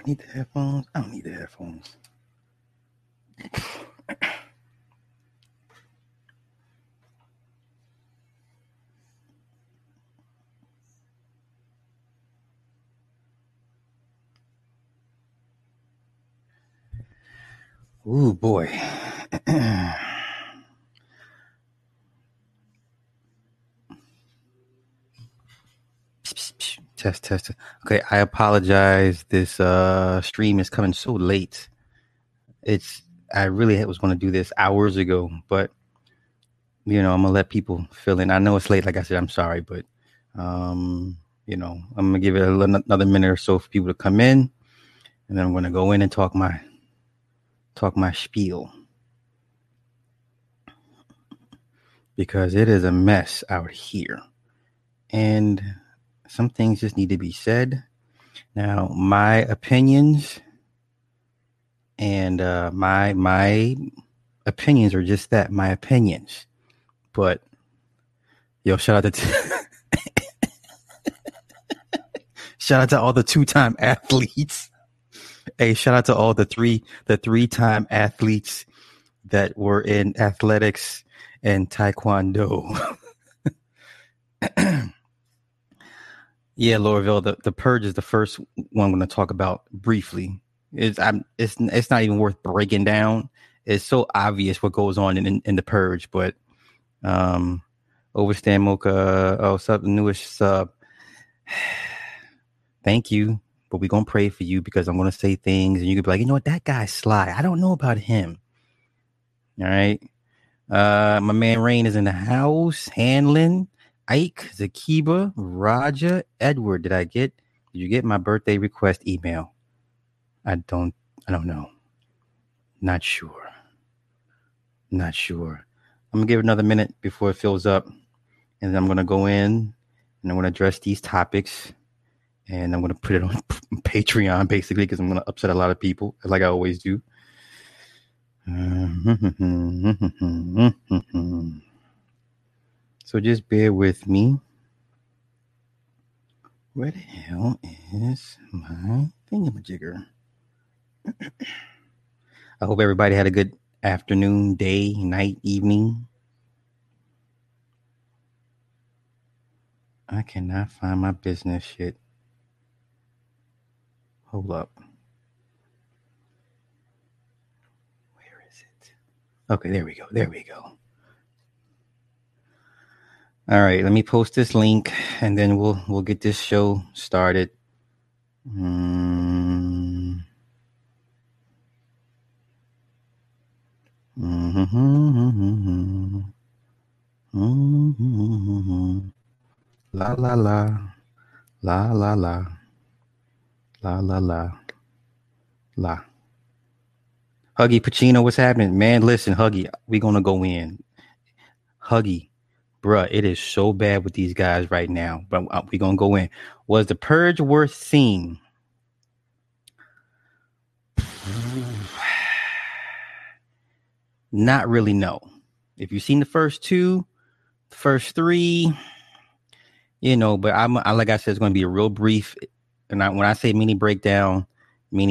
I need the headphones? I don't need the headphones. Ooh, boy. Test. Okay, I apologize. This stream is coming so late. I really was going to do this hours ago, but I'm gonna let people fill in. I know it's late. Like I said, I'm sorry, but I'm gonna give it another minute or so for people to come in, and then I'm gonna go in and talk my spiel, because it is a mess out here, and some things just need to be said. Now, my opinions and my opinions are just that, my opinions. But shout out to all the two-time athletes. Hey, shout out to all the three-time athletes that were in athletics and taekwondo. Yeah, Lauraville, the Purge is the first one I'm going to talk about briefly. It's not even worth breaking down. It's so obvious what goes on in the Purge, but Overstand Mocha, sub, newest sub. Thank you, but we're going to pray for you, because I'm going to say things and you could be like, you know what, that guy's sly. I don't know about him. All right. My man Rain is in the house. Hanlon. Ike, Zakiba, Raja, Edward. Did you get my birthday request email? I don't know. Not sure. I'm going to give it another minute before it fills up. And then I'm going to go in and I'm going to address these topics. And I'm going to put it on Patreon, basically, because I'm going to upset a lot of people, like I always do. So just bear with me. Where the hell is my thingamajigger? I hope everybody had a good afternoon, day, night, evening. I cannot find my business shit. Hold up. Where is it? Okay, there we go. All right, let me post this link, and then we'll get this show started. La la la, la la la, la la la, la. Huggy Pacino, what's happening, man? Listen, Huggy, we gonna go in, Huggy. Bruh, it is so bad with these guys right now, but we're going to go in. Was the Purge worth seeing? Not really, no. If you've seen the first two, the first three, but I like I said, it's going to be a real brief. And when I say mini breakdown. Which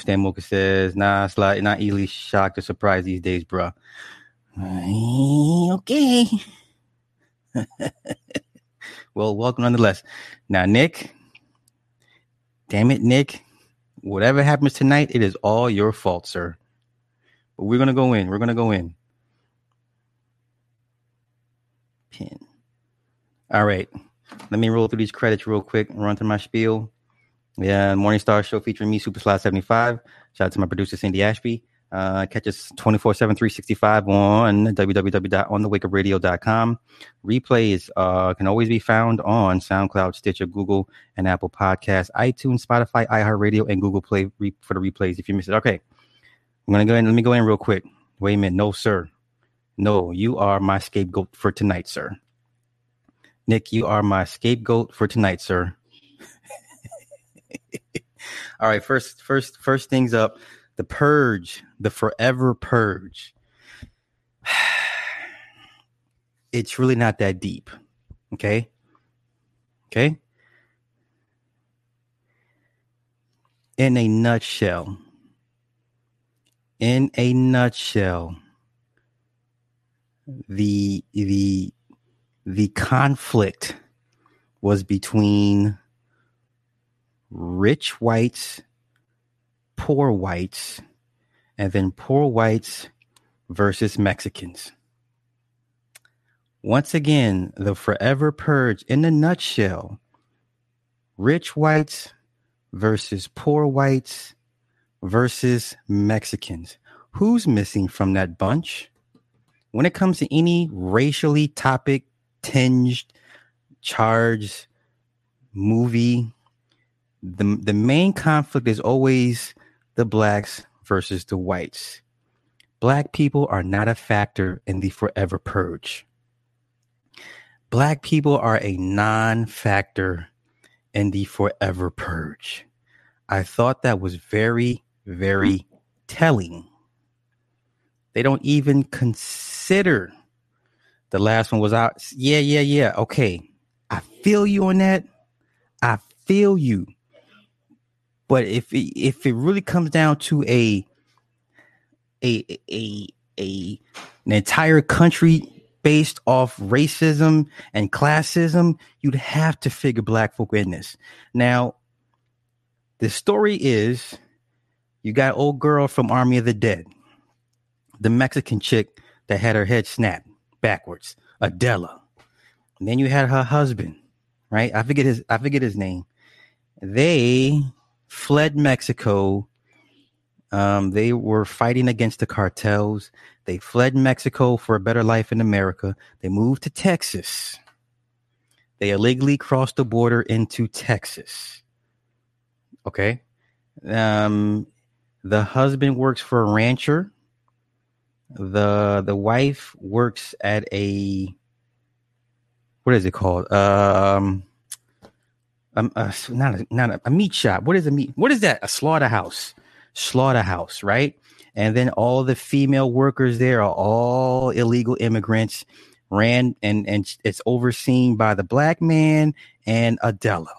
Stan Mocha says, nah, it's not easily shocked or surprised these days, bruh. Okay. Well, welcome nonetheless. Now, Nick, damn it, Nick, whatever happens tonight, it is all your fault, sir. But we're going to go in. Pin. All right. Let me roll through these credits real quick and run through my spiel. Yeah, Morning Star Show featuring me, Super Slot 75. Shout out to my producer, Cindy Ashby. Catch us 24/7, 365 on www.onthewakeupradio.com. Replays can always be found on SoundCloud, Stitcher, Google, and Apple Podcasts, iTunes, Spotify, iHeartRadio, and Google Play for the replays if you miss it. Okay, I'm going to go in. Let me go in real quick. Wait a minute. No, sir. No, you are my scapegoat for tonight, sir. Nick, you are my scapegoat for tonight, sir. All right, first things up. The Purge, the Forever Purge. It's really not that deep. Okay. in a nutshell, the conflict was between rich whites, poor whites, and then poor whites versus Mexicans. Once again, the Forever Purge in a nutshell, rich whites versus poor whites versus Mexicans. Who's missing from that bunch? When it comes to any racially topic tinged charged movie, the main conflict is always the blacks versus the whites. Black people are not a factor in the Forever Purge. Black people are a non-factor in the Forever Purge. I thought that was very, very telling. They don't even consider. The last one was out. Yeah. Okay. I feel you on that. I feel you. But if it really comes down to an entire country based off racism and classism, you'd have to figure black folk in this. Now, the story is, you got old girl from Army of the Dead, the Mexican chick that had her head snapped backwards, Adela. And then you had her husband, right? I forget his name. They fled Mexico. They were fighting against the cartels. They fled Mexico for a better life in America. They moved to Texas. They illegally crossed the border into Texas. Okay. The husband works for a rancher. The wife works at a, what is it called? Not a meat shop. What is that? A slaughterhouse. Slaughterhouse, right? And then all the female workers there are all illegal immigrants, ran and it's overseen by the black man and Adela.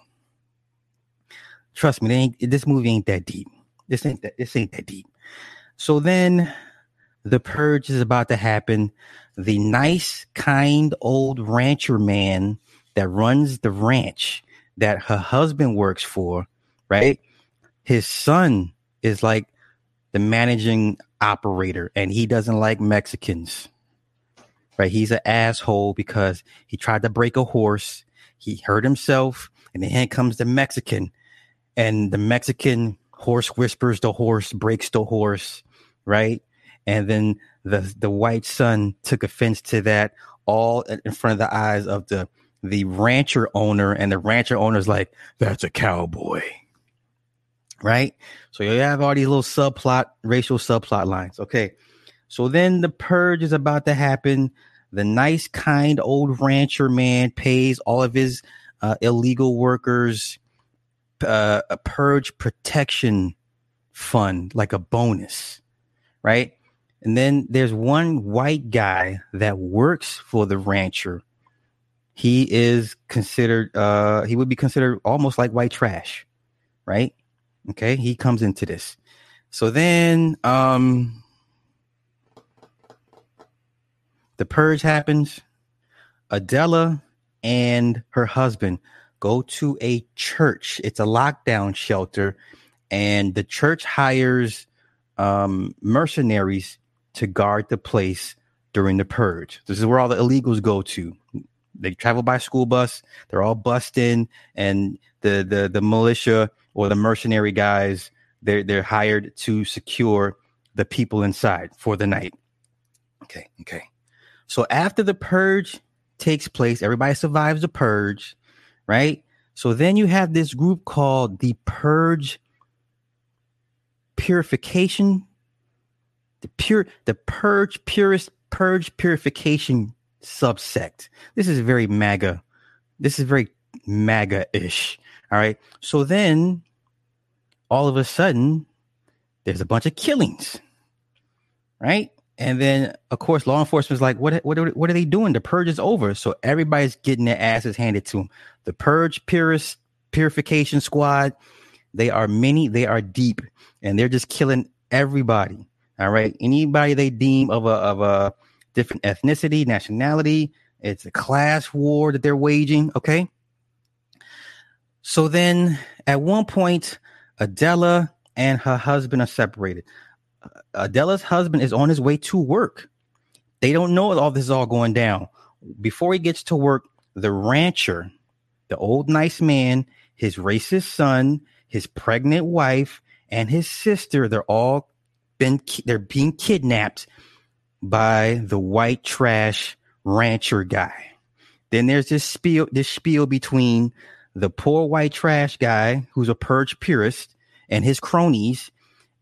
Trust me, this movie ain't that deep. This ain't that deep. So then the purge is about to happen. The nice, kind old rancher man that runs the ranch that her husband works for, right? His son is like the managing operator, and he doesn't like Mexicans, right? He's an asshole because he tried to break a horse. He hurt himself, and then comes the Mexican, and the Mexican horse whispers the horse, breaks the horse, right? And then the white son took offense to that, all in front of the eyes of the rancher owner, and the rancher owner's like, that's a cowboy. Right. So you have all these little racial subplot lines. OK, so then the purge is about to happen. The nice, kind old rancher man pays all of his illegal workers a purge protection fund, like a bonus. Right. And then there's one white guy that works for the rancher. He is considered he would be considered almost like white trash. Right. Okay, he comes into this. So then the purge happens. Adela and her husband go to a church. It's a lockdown shelter, and the church hires mercenaries to guard the place during the purge. This is where all the illegals go to. They travel by school bus. They're all bussed in, and the militia or the mercenary guys, they're hired to secure the people inside for the night. Okay. So after the purge takes place, everybody survives the purge, right? So then you have this group called the Purge Purification, the Purge Purist, Purge Purification subsect. This is very MAGA. This is very MAGA-ish. All right. So then all of a sudden there's a bunch of killings. Right. And then, of course, law enforcement's like, what are they doing? The purge is over. So everybody's getting their asses handed to them. The Purge Purification Squad. They are many, they are deep, and they're just killing everybody. All right. Anybody they deem of a different ethnicity, nationality, it's a class war that they're waging. Okay. So then at one point, Adela and her husband are separated. Adela's husband is on his way to work. They don't know all this is all going down. Before he gets to work, the rancher, the old nice man, his racist son, his pregnant wife, and his sister, they're being kidnapped by the white trash rancher guy. Then there's this spiel between the poor white trash guy, who's a purge purist, and his cronies,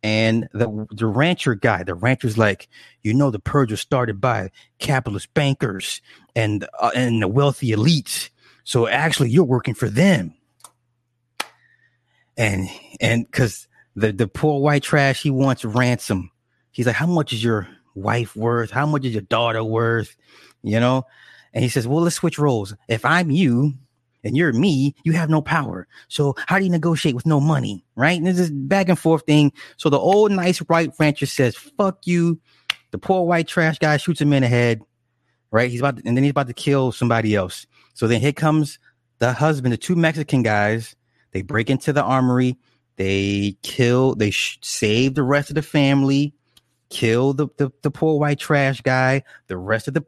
and the rancher guy. The rancher's like, the purge was started by capitalist bankers and the wealthy elites. So actually, you're working for them. And because the poor white trash, he wants ransom. He's like, how much is your wife worth? How much is your daughter worth? And he says, well, let's switch roles. If I'm you and you're me, you have no power. So how do you negotiate with no money? Right. And there's this back and forth thing. So the old nice white rancher says, fuck you. The poor white trash guy shoots him in the head. Right. He's about to kill somebody else. So then here comes the husband, the two Mexican guys. They break into the armory. They kill. They save the rest of the family. Kill the poor white trash guy. The rest of the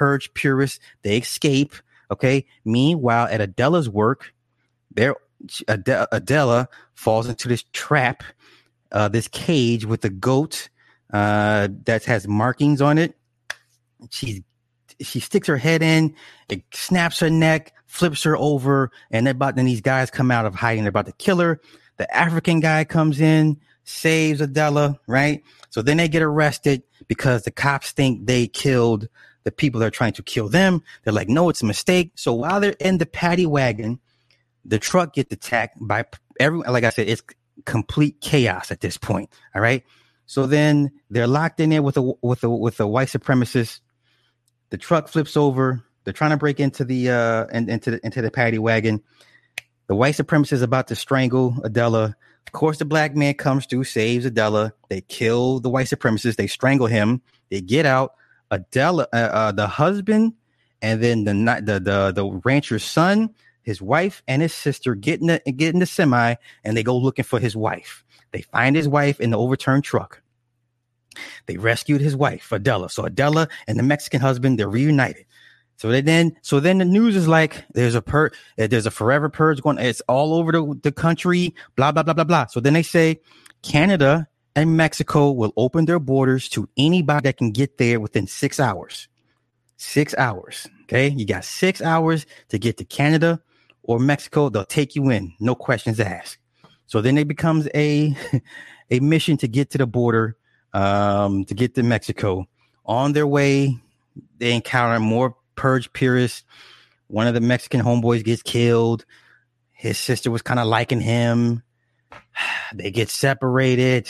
purge purists, they escape. Okay. Meanwhile, at Adela's work, Adela falls into this trap, this cage with a goat that has markings on it. She sticks her head in. It snaps her neck, flips her over, and then these guys come out of hiding. They're about to kill her. The African guy comes in, saves Adela, right? So then they get arrested because the cops think they killed the people that are trying to kill them. They're like, no, it's a mistake. So while they're in the paddy wagon, the truck gets attacked by everyone. Like I said, it's complete chaos at this point. All right. So then they're locked in there with a white supremacist. The truck flips over. They're trying to break into the paddy wagon. The white supremacist is about to strangle Adela. Of course, the black man comes through, saves Adela. They kill the white supremacist. They strangle him. They get out. Adela, the husband, and then the rancher's son, his wife, and his sister get in the semi, and they go looking for his wife. They find his wife in the overturned truck. They rescued his wife, Adela. So Adela and the Mexican husband, they're reunited. So then the news is like, there's a forever purge going. It's all over the country. Blah blah blah blah blah. So then they say Canada and Mexico will open their borders to anybody that can get there within 6 hours. 6 hours. Okay. You got 6 hours to get to Canada or Mexico. They'll take you in. No questions asked. So then it becomes a mission to get to the border, to get to Mexico. On their way, they encounter more purge purists. One of the Mexican homeboys gets killed. His sister was kind of liking him. They get separated.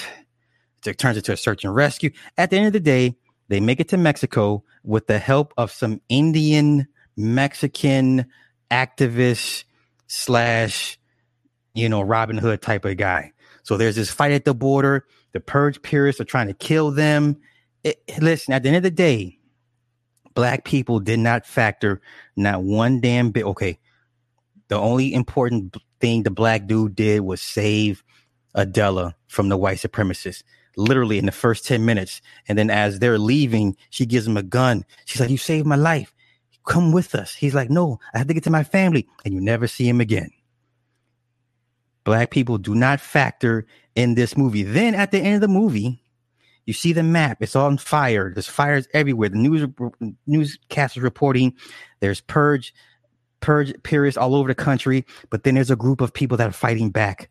It turns into a search and rescue. At the end of the day, they make it to Mexico with the help of some Indian Mexican activist / Robin Hood type of guy. So there's this fight at the border. The purge purists are trying to kill them. Listen, at the end of the day, black people did not factor not one damn bit. Okay. The only important thing the black dude did was save Adela from the white supremacists, literally in the first 10 minutes. And then as they're leaving, she gives him a gun. She's like, you saved my life. Come with us. He's like, no, I have to get to my family. And you never see him again. Black people do not factor in this movie. Then at the end of the movie, you see the map. It's on fire. There's fires everywhere. The newscast is reporting there's purge purists all over the country. But then there's a group of people that are fighting back.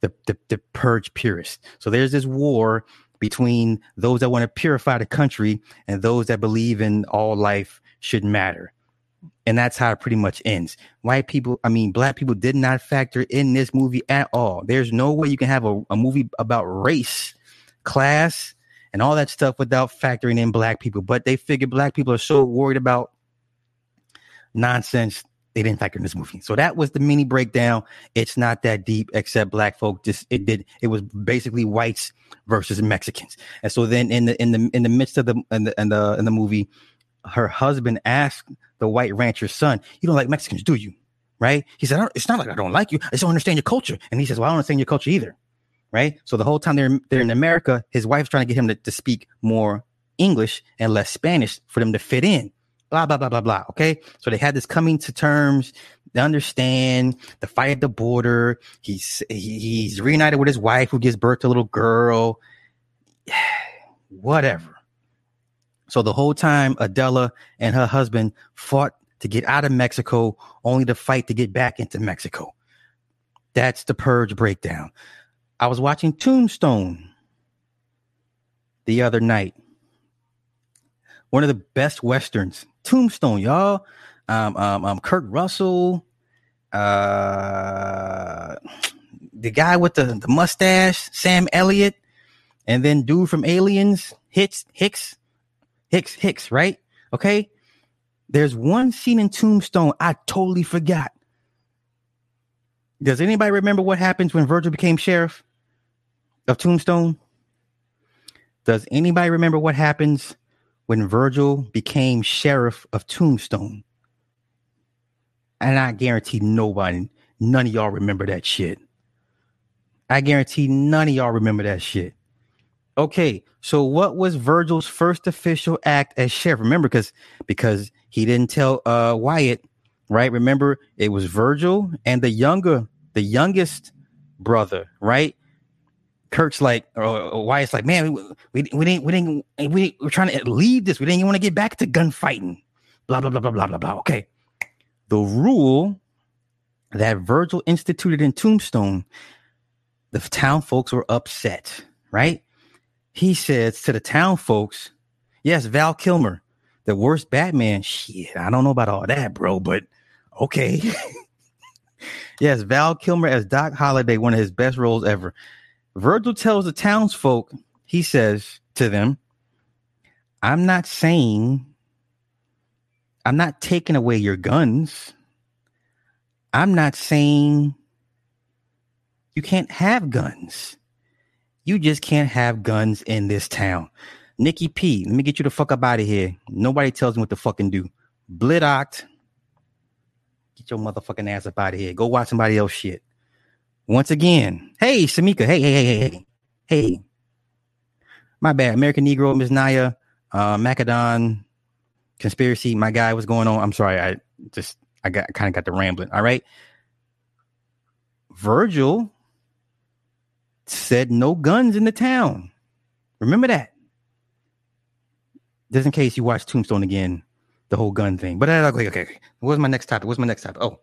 The purge purists. So there's this war between those that want to purify the country and those that believe in all life should matter. And that's how it pretty much ends. Black people did not factor in this movie at all. There's no way you can have a movie about race, class, and all that stuff without factoring in black people. But they figure black people are so worried about nonsense They didn't factor in this movie. So that was the mini breakdown. It's not that deep, except black folk just it was basically whites versus Mexicans. And so then in the midst of the movie, her husband asked the white rancher's son, "You don't like Mexicans, do you?" Right? He said, "It's not like I don't like you. I just don't understand your culture." And he says, "Well, I don't understand your culture either." Right? So the whole time they're in America, his wife's trying to get him to speak more English and less Spanish for them to fit in. Blah, blah, blah, blah, blah. Okay. So they had this coming to terms. They understand the fight at the border. He's reunited with his wife who gives birth to a little girl. Whatever. So the whole time Adela and her husband fought to get out of Mexico, only to fight to get back into Mexico. That's the Purge breakdown. I was watching Tombstone the other night. One of the best Westerns. Tombstone, y'all. Kurt Russell. The guy with the mustache, Sam Elliott. And then dude from Aliens, Hicks, right? Okay. There's one scene in Tombstone I totally forgot. Does anybody remember what happens when Virgil became sheriff of Tombstone? Does anybody remember what happens when Virgil became sheriff of Tombstone? And I guarantee none of y'all remember that shit. Okay, so what was Virgil's first official act as sheriff? Remember, because he didn't tell Wyatt, right? Remember, it was Virgil and the youngest brother, right? Kurt's like, or Wyatt's like, "Man, we're trying to leave this. We didn't even want to get back to gunfighting." Blah blah blah blah blah blah blah. Okay, the rule that Virgil instituted in Tombstone, the town folks were upset, right? He says to the town folks, "Yes, Val Kilmer, the worst Batman. Shit, I don't know about all that, bro, but okay." Yes, Val Kilmer as Doc Holliday, one of his best roles ever. Virgil tells the townsfolk, he says to them, I'm not taking away your guns. I'm not saying you can't have guns. You just can't have guns in this town. Nikki P, let me get you the fuck up out of here. Nobody tells me what to fucking do. Blittocked. Get your motherfucking ass up out of here. Go watch somebody else's shit. Once again, hey, Samika. Hey. My bad. American Negro, Ms. Naya, Macadon, Conspiracy, my guy, what's going on? I'm sorry. I kind of got the rambling. All right. Virgil said no guns in the town. Remember that. Just in case you watch Tombstone again, the whole gun thing. But okay. What's my next topic? Oh,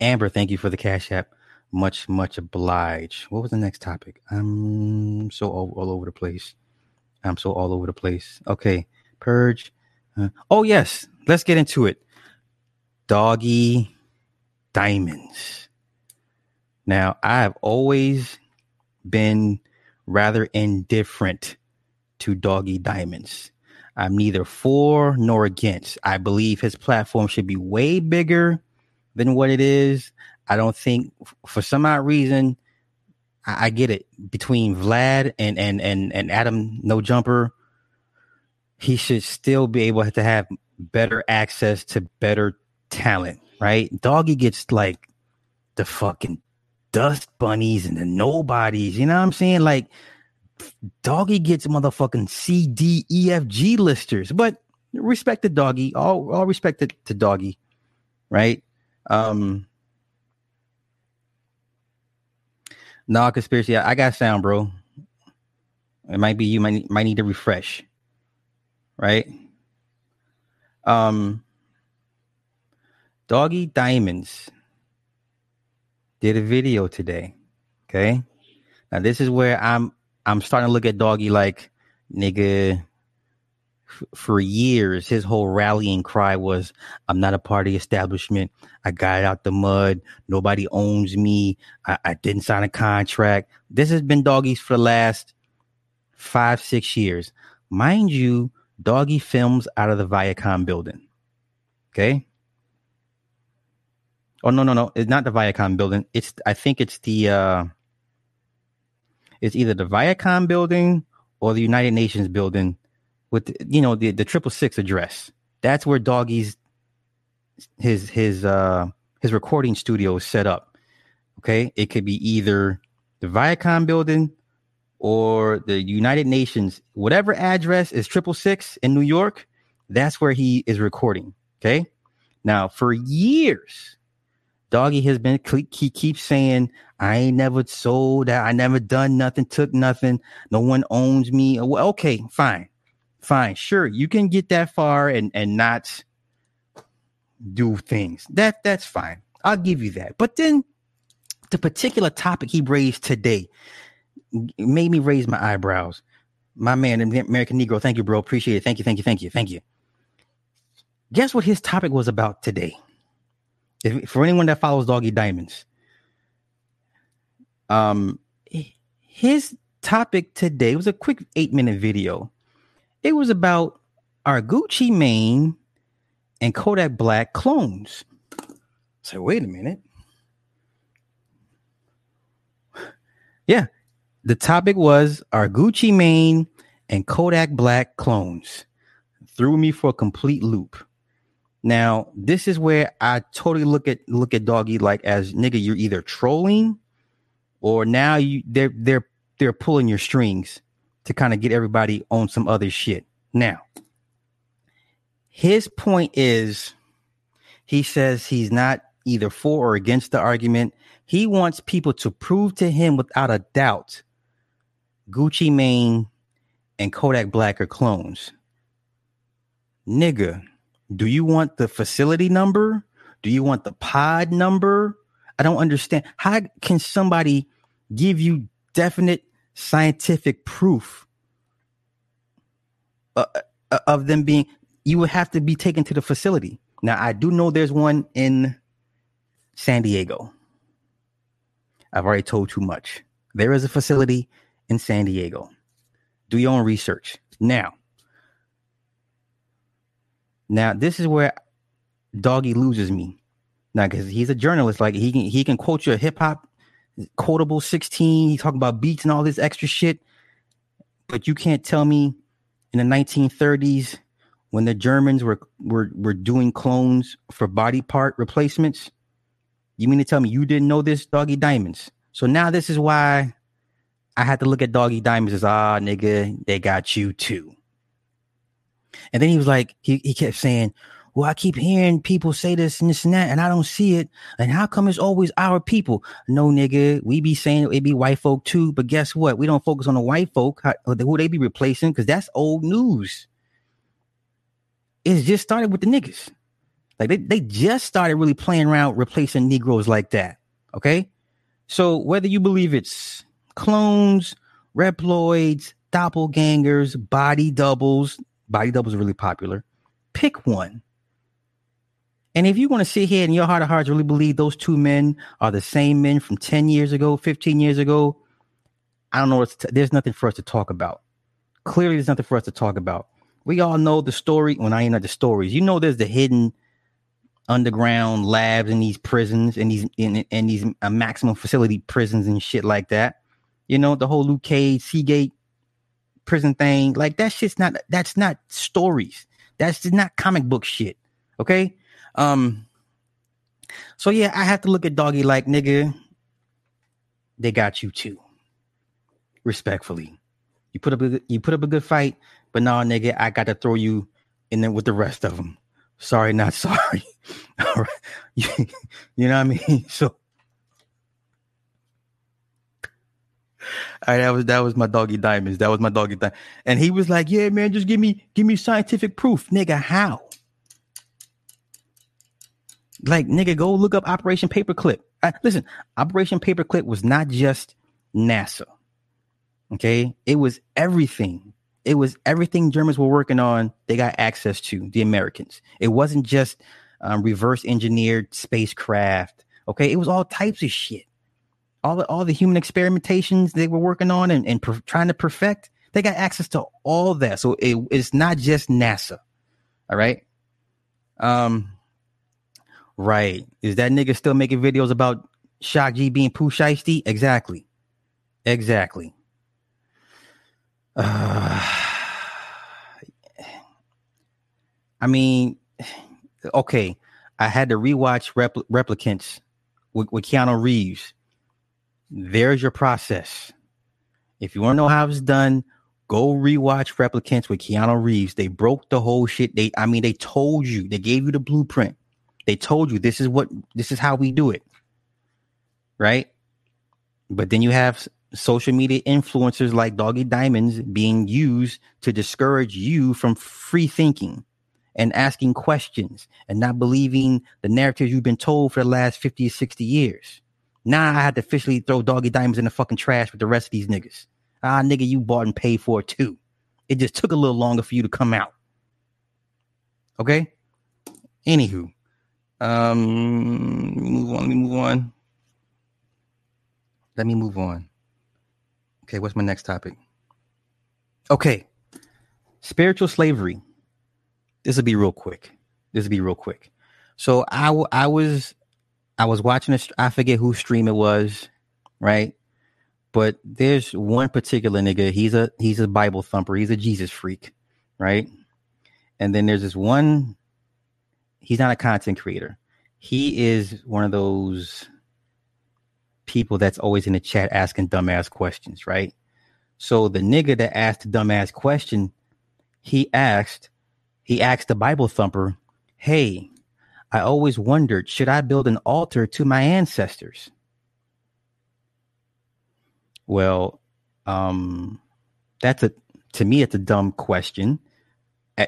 Amber, thank you for the Cash App. Much, much obliged. What was the next topic? I'm so all over the place. Okay. Purge. Oh, yes. Let's get into it. Doggy Diamonds. Now, I have always been rather indifferent to Doggy Diamonds. I'm neither for nor against. I believe his platform should be way bigger than what it is. I don't think, for some odd reason, I get it. Between Vlad and Adam No Jumper, he should still be able to have better access to better talent, right? Doggy gets like the fucking dust bunnies and the nobodies, you know what I'm saying? Like, Doggy gets motherfucking C, D, E, F, G listers. But respect to Doggy, all respect to Doggy, right? Conspiracy. I got sound, bro. It might be you might need to refresh, right? Doggy Diamonds did a video today. Okay, now this is where I'm starting to look at Doggy like, nigga. For years, his whole rallying cry was, "I'm not a part of the establishment. I got out the mud. Nobody owns me. I didn't sign a contract." This has been Doggy's for the last 5-6 years. Mind you, Doggy films out of the Viacom building. Okay. Oh, no. It's not the Viacom building. It's either the Viacom building or the United Nations building with, you know, the 666 address. That's where Doggy's his recording studio is set up. Okay. It could be either the Viacom building or the United Nations, whatever address is 666 in New York. That's where he is recording. Okay. Now for years, Doggy has been, he keeps saying, I ain't never sold that. I never done nothing, took nothing. No one owns me. Well, okay, fine. Sure. You can get that far and not do things. That's fine. I'll give you that. But then the particular topic he raised today made me raise my eyebrows. My man, American Negro. Thank you, bro. Appreciate it. Thank you. Guess what his topic was about today? For anyone that follows Doggy Diamonds, his topic today was a quick 8-minute video. It was about our Gucci Mane and Kodak Black clones. So wait a minute. Yeah, the topic was our Gucci Mane and Kodak Black clones. Threw me for a complete loop. Now, this is where I totally look at Doggy like as, nigga, you're either trolling or now they're pulling your strings to kind of get everybody on some other shit. Now, his point is, he says he's not either for or against the argument. He wants people to prove to him without a doubt Gucci Mane and Kodak Black are clones. Nigga. Do you want the facility number? Do you want the pod number? I don't understand. How can somebody give you definite scientific proof of them being, you would have to be taken to the facility. Now, I do know there's one in San Diego. I've already told too much. There is a facility in San Diego. Do your own research. Now, this is where Doggy loses me. Now, because he's a journalist, like he can quote you a hip hop quotable 16. He's talking about beats and all this extra shit, but you can't tell me in the 1930s when the Germans were doing clones for body part replacements. You mean to tell me you didn't know this, Doggy Diamonds? So now this is why I had to look at Doggy Diamonds as, nigga, they got you too. And then he was like, he kept saying, well, I keep hearing people say this and this and that, and I don't see it. And how come it's always our people? No, nigga, we be saying it be white folk too. But guess what? We don't focus on the white folk, who they be replacing, because that's old news. It's just started with the niggas. Like they just started really playing around replacing Negroes like that. Okay. So whether you believe it's clones, reploids, doppelgangers, body doubles are really popular. Pick one. And if you want to sit here and your heart of hearts really believe those two men are the same men from 10 years ago, 15 years ago, I don't know. There's nothing for us to talk about. Clearly, there's nothing for us to talk about. We all know the story. Well, I ain't at the stories. You know, there's the hidden underground labs in these prisons and these maximum facility prisons and shit like that. You know, the whole Luke Cage, Seagate prison thing, like that shit's not, that's not stories, that's not comic book shit. Okay. So yeah, I have to look at Doggy like, nigga, they got you too, respectfully. You put up a good fight, but nah, nigga, I got to throw you in there with the rest of them. Sorry, not sorry. All right. You know what I mean? So all right, that was my Doggy Diamonds. That was my Doggy Diamonds. And he was like, yeah, man, just give me scientific proof. Nigga, how? Like, nigga, go look up Operation Paperclip. Listen, Operation Paperclip was not just NASA. Okay? It was everything. It was everything Germans were working on, they got access to, the Americans. It wasn't just reverse engineered spacecraft. Okay? It was all types of shit. All the human experimentations they were working on and trying to perfect, they got access to all that. So it's not just NASA. All right. Right. Is that nigga still making videos about Shock G being poo shiesty? Exactly. Exactly. I mean, okay. I had to rewatch Replicants with Keanu Reeves. There's your process. If you want to know how it's done, go rewatch Replicants with Keanu Reeves. They broke the whole shit. They told you. They gave you the blueprint. They told you this is how we do it. Right? But then you have social media influencers like Doggy Diamonds being used to discourage you from free thinking and asking questions and not believing the narratives you've been told for the last 50 or 60 years. Now I had to officially throw Doggy Diamonds in the fucking trash with the rest of these niggas. Ah, nigga, you bought and paid for it too. It just took a little longer for you to come out. Okay? Anywho. Let me move on. Okay, what's my next topic? Okay. Spiritual slavery. This will be real quick. So I was watching this. I forget whose stream it was, right? But there's one particular nigga. He's a Bible thumper. He's a Jesus freak, right? And then there's this one. He's not a content creator. He is one of those people that's always in the chat asking dumbass questions, right? So the nigga that asked the dumbass question, he asked the Bible thumper, hey, I always wondered, should I build an altar to my ancestors? Well, to me, it's a dumb question.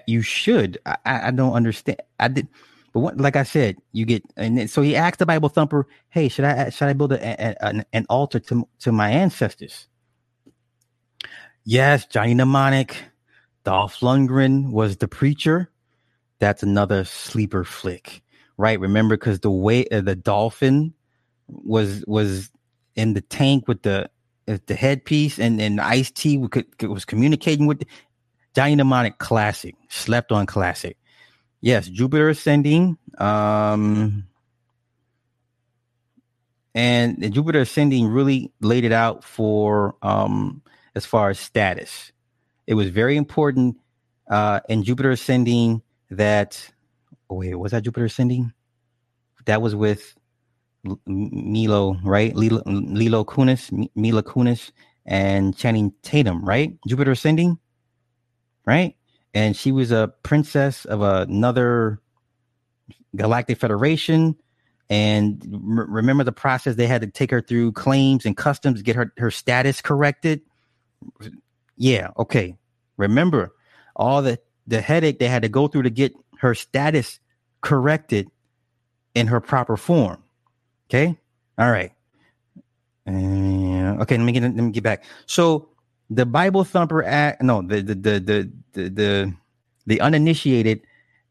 You should. I don't understand. I did. But what, like I said, you get. And then, so he asked the Bible thumper, hey, should I build an altar to my ancestors? Yes, Johnny Mnemonic. Dolph Lundgren was the preacher. That's another sleeper flick, right? Remember, because the way the dolphin was in the tank with the headpiece, and Ice-T was communicating with Johnny Mnemonic. Classic, slept on classic. Yes, Jupiter Ascending, and Jupiter Ascending really laid it out for as far as status. It was very important in Jupiter Ascending that, oh wait, was that Jupiter Ascending? That was with Milo, right? Mila Kunis and Channing Tatum, right? Jupiter Ascending, right? And she was a princess of another Galactic Federation. And remember the process they had to take her through claims and customs to get her status corrected? Yeah, okay. Remember all the headache they had to go through to get her status corrected in her proper form. Okay? All right. Okay, let me get back. So the Bible thumper the uninitiated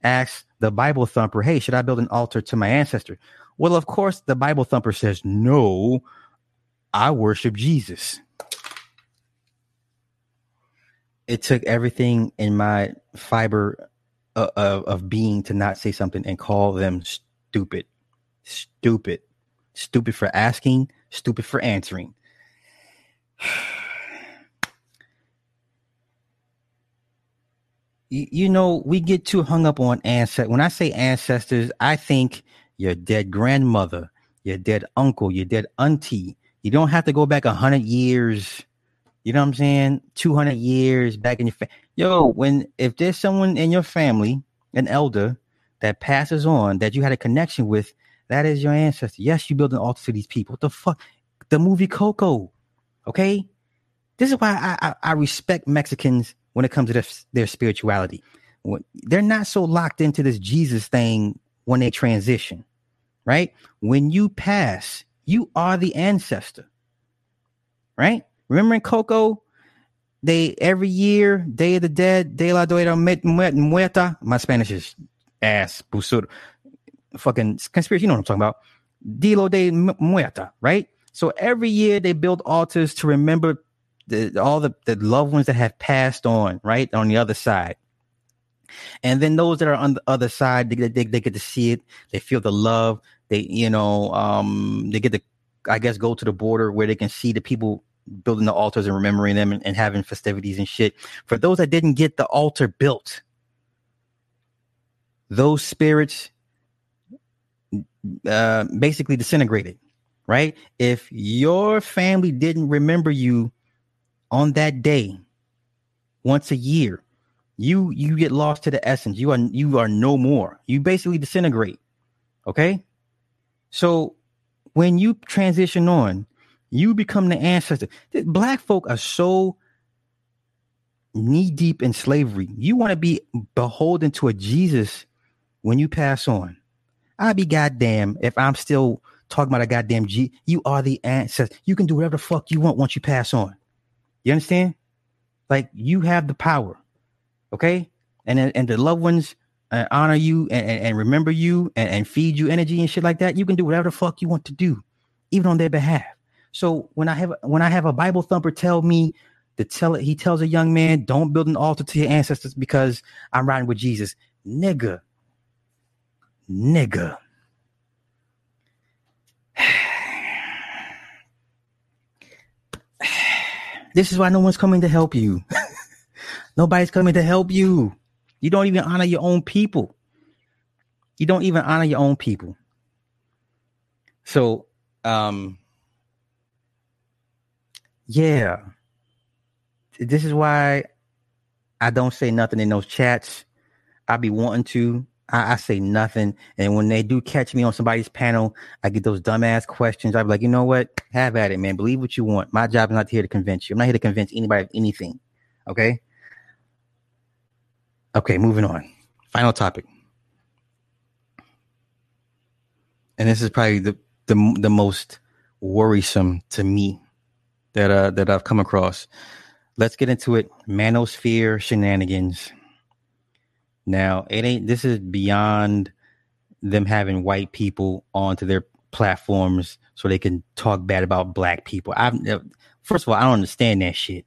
asks the Bible thumper, hey, should I build an altar to my ancestor? Well, of course the Bible thumper says, no, I worship Jesus. It took everything in my fiber of being to not say something and call them stupid for asking, stupid for answering. You know, we get too hung up on ancestors. When I say ancestors, I think your dead grandmother, your dead uncle, your dead auntie. You don't have to go back 100 years. You know what I'm saying? 200 years back in your family. Yo, if there's someone in your family, an elder that passes on that you had a connection with, that is your ancestor. Yes, you build an altar to these people. What the fuck? The movie Coco. Okay? This is why I respect Mexicans when it comes to their spirituality. They're not so locked into this Jesus thing when they transition, right? When you pass, you are the ancestor, right? Remember in Coco, they every year, Day of the Dead, Día de Muerta. My Spanish is ass, busur. Fucking conspiracy, you know what I'm talking about. Día de Muerta, right? So every year they build altars to remember all the loved ones that have passed on, right? On the other side. And then those that are on the other side, they get to see it. They feel the love. They, you know, they get to, I guess, go to the border where they can see the people building the altars and remembering them and having festivities and shit. For those that didn't get the altar built, those spirits basically disintegrated, right? If your family didn't remember you on that day, once a year, you get lost to the essence. You are no more. You basically disintegrate. Okay? So when you transition on, you become the ancestor. Black folk are so knee deep in slavery. You want to be beholden to a Jesus when you pass on. I'd be goddamn if I'm still talking about a goddamn G. You are the ancestor. You can do whatever the fuck you want once you pass on. You understand? Like, you have the power. Okay? And the loved ones honor you and remember you and feed you energy and shit like that. You can do whatever the fuck you want to do, even on their behalf. So when I have a Bible thumper tell me to tell it, he tells a young man, don't build an altar to your ancestors because I'm riding with Jesus. Nigga. This is why no one's coming to help you. Nobody's coming to help you. You don't even honor your own people. So, yeah, this is why I don't say nothing in those chats. I be wanting to. I say nothing. And when they do catch me on somebody's panel, I get those dumbass questions. I be like, you know what? Have at it, man. Believe what you want. My job is not here to convince you. I'm not here to convince anybody of anything. Okay? Okay, moving on. Final topic. And this is probably the most worrisome to me that I've come across. Let's get into it. Manosphere shenanigans. Now, this is beyond them having white people onto their platforms so they can talk bad about black people. First of all, I don't understand that shit.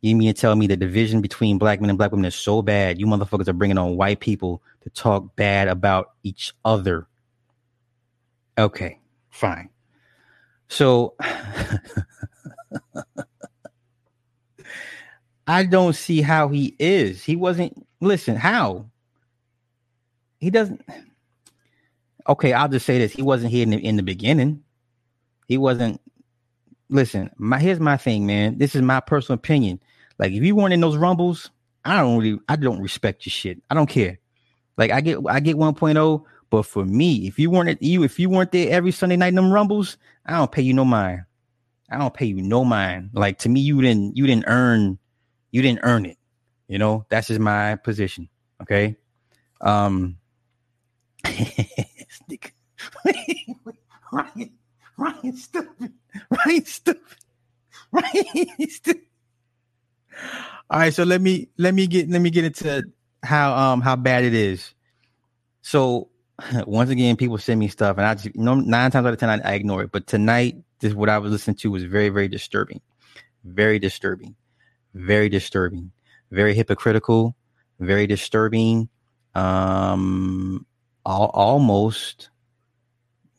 You mean to tell me the division between black men and black women is so bad, you motherfuckers are bringing on white people to talk bad about each other? Okay, fine. So... I don't see how he is. He wasn't. Listen, how? He doesn't. Okay, I'll just say this. He wasn't here in the beginning. He wasn't. Listen, here's my thing, man. This is my personal opinion. Like, if you weren't in those rumbles, I don't respect your shit. I don't care. Like, I get 1.0, but for me, if you weren't there every Sunday night in them rumbles, I don't pay you no mind. Like, to me, you didn't earn it. You know, that's just my position. Okay. Ryan's stupid. All right. So let me get into how bad it is. So once again, people send me stuff and I just, you know, 9 times out of 10, I ignore it. But tonight, this what I was listening to was very, very disturbing. Very hypocritical, very disturbing, almost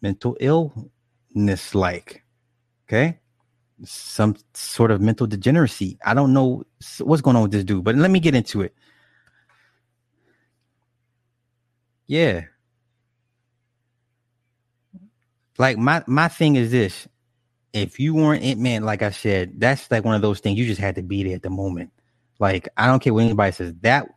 mental illness like. Okay, some sort of mental degeneracy. I don't know what's going on with this dude, but let me get into it. Yeah, like my thing is this. If you weren't it, man, like I said, that's like one of those things you just had to be there at the moment. Like, I don't care what anybody says. That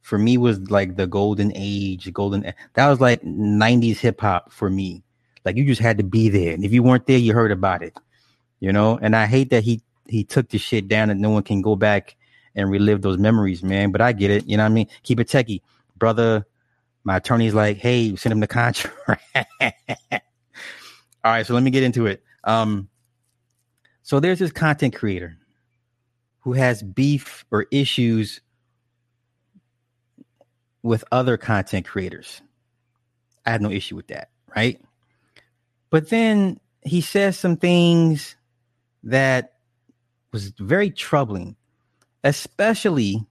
for me was like the golden age, that was like 90s hip hop for me. Like, you just had to be there. And if you weren't there, you heard about it, you know? And I hate that he took the shit down and no one can go back and relive those memories, man. But I get it. You know what I mean? Keep it techie. Brother, my attorney's like, hey, send him the contract. All right, so let me get into it. So there's this content creator who has beef or issues with other content creators. I have no issue with that, right? But then he says some things that was very troubling, especially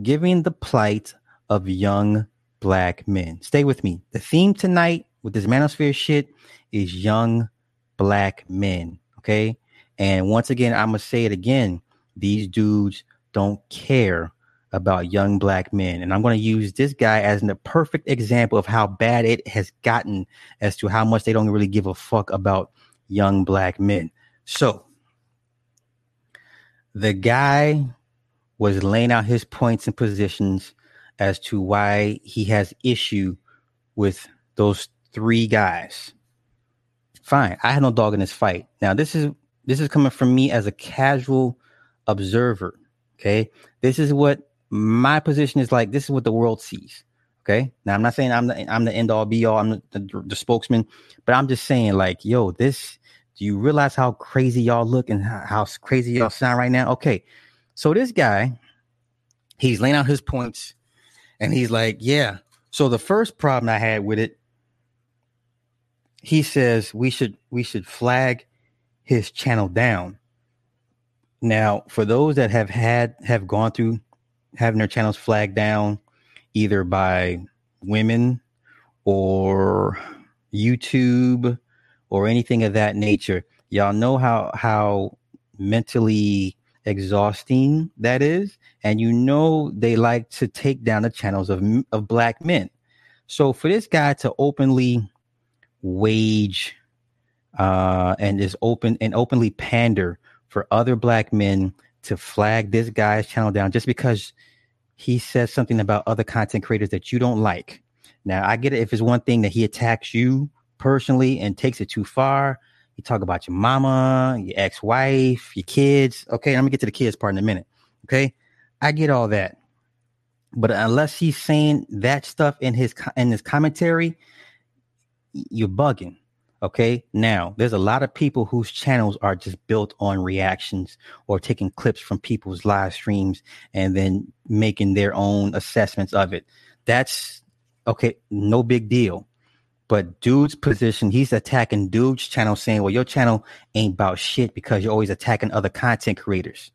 Giving the Plight of Young Black Men. Stay with me. The theme tonight with this Manosphere shit is young black men. Okay. And once again, I'm going to say it again. These dudes don't care about young black men. And I'm going to use this guy as the perfect example of how bad it has gotten as to how much they don't really give a fuck about young black men. So the guy was laying out his points and positions as to why he has issue with those three guys. Fine. I had no dog in this fight. Now, this is coming from me as a casual observer. Okay. This is what my position is like. This is what the world sees. Okay. Now, I'm not saying I'm the end all be all. I'm the spokesman, but I'm just saying, like, yo, this, do you realize how crazy y'all look and how crazy y'all sound right now? Okay. So this guy, he's laying out his points and he's like, yeah. So the first problem I had with it, he says we should flag his channel down. Now, for those that have gone through having their channels flagged down either by women or YouTube or anything of that nature, y'all know how mentally exhausting that is. And you know they like to take down the channels of black men. So for this guy to openly wage and is open and openly pander for other black men to flag this guy's channel down just because he says something about other content creators that you don't like. Now, I get it if it's one thing that he attacks you personally and takes it too far. You talk about your mama, your ex-wife, your kids. Okay, I'm gonna get to the kids part in a minute. Okay, I get all that. But unless he's saying that stuff in his commentary, you're bugging. Okay. Now, there's a lot of people whose channels are just built on reactions or taking clips from people's live streams and then making their own assessments of it. That's okay. No big deal. But dude's position, he's attacking dude's channel saying, well, your channel ain't about shit because you're always attacking other content creators.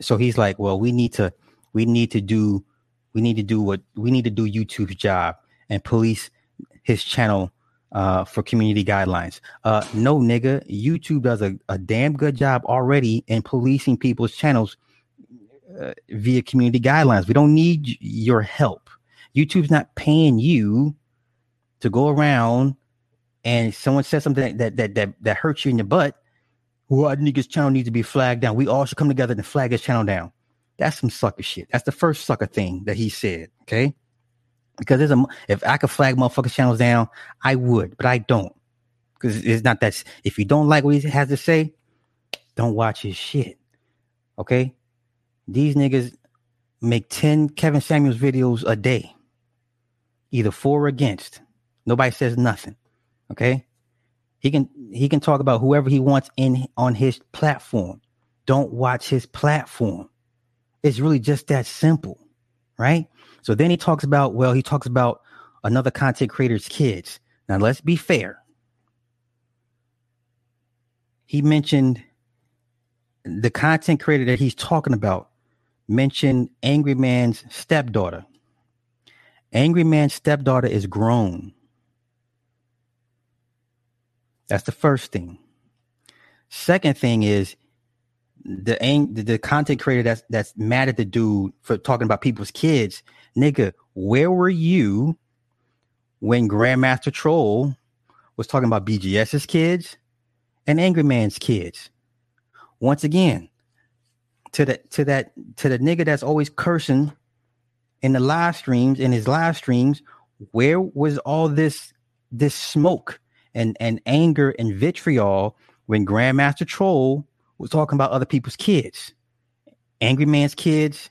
So he's like, well, we need to do YouTube's job and police his channel for community guidelines. No, nigga, YouTube does a damn good job already in policing people's channels via community guidelines. We don't need your help. YouTube's not paying you to go around and someone says something that hurts you in your butt. Well, I think his channel needs to be flagged down. We all should come together and flag his channel down. That's some sucker shit. That's the first sucker thing that he said. Okay. Because if I could flag motherfuckers' channels down, I would, but I don't. Because it's not that. If you don't like what he has to say, don't watch his shit. Okay? These niggas make 10 Kevin Samuels videos a day. Either for or against. Nobody says nothing. Okay? He can talk about whoever he wants on his platform. Don't watch his platform. It's really just that simple. Right? So then he talks about another content creator's kids. Now, let's be fair. He mentioned the content creator that he's talking about mentioned Angry Man's stepdaughter. Angry Man's stepdaughter is grown. That's the first thing. Second thing is the content creator that's mad at the dude for talking about people's kids. Nigga, where were you when Grandmaster Troll was talking about BGS's kids and Angry Man's kids? Once again, to the nigga that's always cursing in the live streams, where was all this smoke and anger and vitriol when Grandmaster Troll was talking about other people's kids, Angry Man's kids,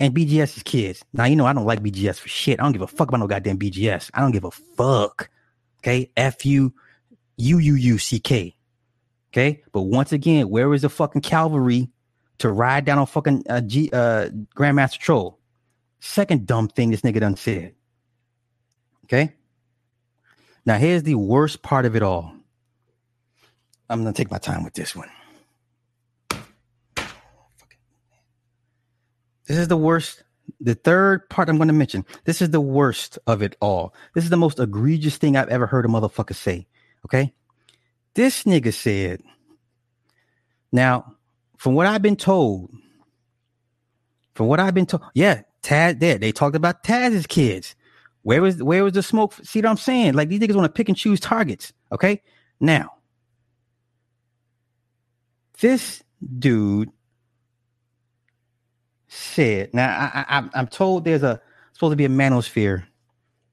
and BGS's kids? Now, you know, I don't like BGS for shit. I don't give a fuck about no goddamn BGS. I don't give a fuck. Okay? F-U-U-U-U-C-K. Okay? But once again, where is the fucking cavalry to ride down on fucking Grandmaster Troll? Second dumb thing this nigga done said. Okay? Now, here's the worst part of it all. I'm going to take my time with this one. This is the worst. The third part I'm going to mention. This is the worst of it all. This is the most egregious thing I've ever heard a motherfucker say. Okay? This nigga said, now, from what I've been told, yeah, Taz, they talked about Taz's kids. Where was the smoke? See what I'm saying? Like, these niggas want to pick and choose targets. Okay? Now, this dude said, now I'm told there's supposed to be a Manosphere